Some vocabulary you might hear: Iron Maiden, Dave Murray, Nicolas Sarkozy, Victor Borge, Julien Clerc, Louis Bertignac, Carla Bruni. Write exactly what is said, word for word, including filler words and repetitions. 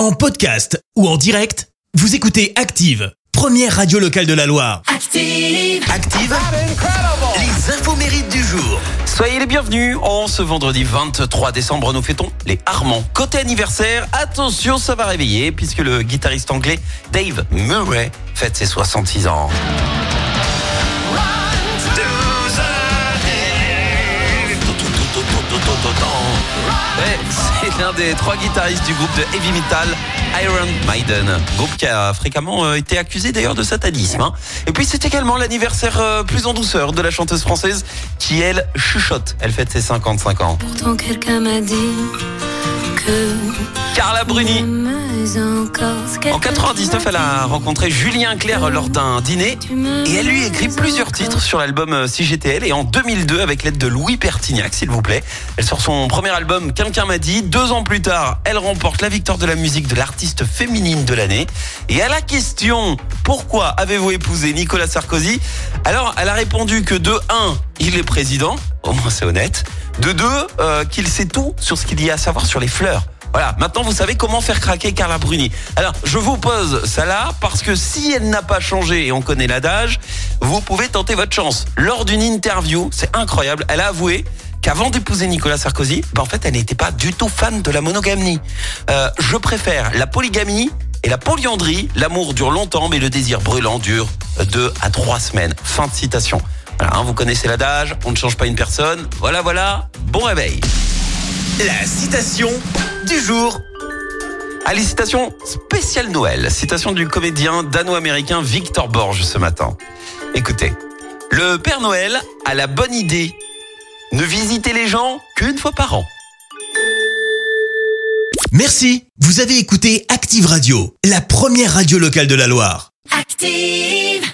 En podcast ou en direct, vous écoutez Active, première radio locale de la Loire. Active, Active. Les infos mérites du jour. Soyez les bienvenus. En ce vendredi vingt-trois décembre, nous fêtons les Armands. Côté anniversaire, attention, ça va réveiller, puisque le guitariste anglais Dave Murray fête ses soixante-six ans. Ouais, c'est l'un des trois guitaristes du groupe de heavy metal Iron Maiden, groupe qui a fréquemment été accusé d'ailleurs de satanisme. Hein. Et puis c'est également l'anniversaire euh, plus en douceur de la chanteuse française qui, elle, chuchote. Elle fête ses cinquante-cinq ans. Pourtant quelqu'un m'a dit que... Carla Bruni. En quatre-vingt-dix-neuf, elle a rencontré Julien Clerc lors d'un dîner et elle lui écrit plusieurs titres sur l'album Si j'étais elle. Et en deux mille deux, avec l'aide de Louis Bertignac, s'il vous plaît, elle sort son premier album Quelqu'un m'a dit. Deux ans plus tard, elle remporte la victoire de la musique de l'artiste féminine de l'année. Et à la question « Pourquoi avez-vous épousé Nicolas Sarkozy ?» alors, elle a répondu que de un, il est président, au moins c'est honnête, de deux, euh, qu'il sait tout sur ce qu'il y a à savoir sur les fleurs. Voilà, maintenant vous savez comment faire craquer Carla Bruni. Alors, je vous pose ça là, parce que si elle n'a pas changé, et on connaît l'adage, vous pouvez tenter votre chance. Lors d'une interview, c'est incroyable, elle a avoué qu'avant d'épouser Nicolas Sarkozy, ben en fait, elle n'était pas du tout fan de la monogamie. Euh, je préfère la polygamie et la polyandrie. L'amour dure longtemps, mais le désir brûlant dure deux à trois semaines. Fin de citation. Voilà, hein, vous connaissez l'adage, on ne change pas une personne. Voilà, voilà, bon réveil. La citation du jour. Allez, citation spéciale Noël. Citation du comédien dano-américain Victor Borge ce matin. Écoutez. Le Père Noël a la bonne idée. Ne visitez les gens qu'une fois par an. Merci. Vous avez écouté Active Radio, la première radio locale de la Loire. Active!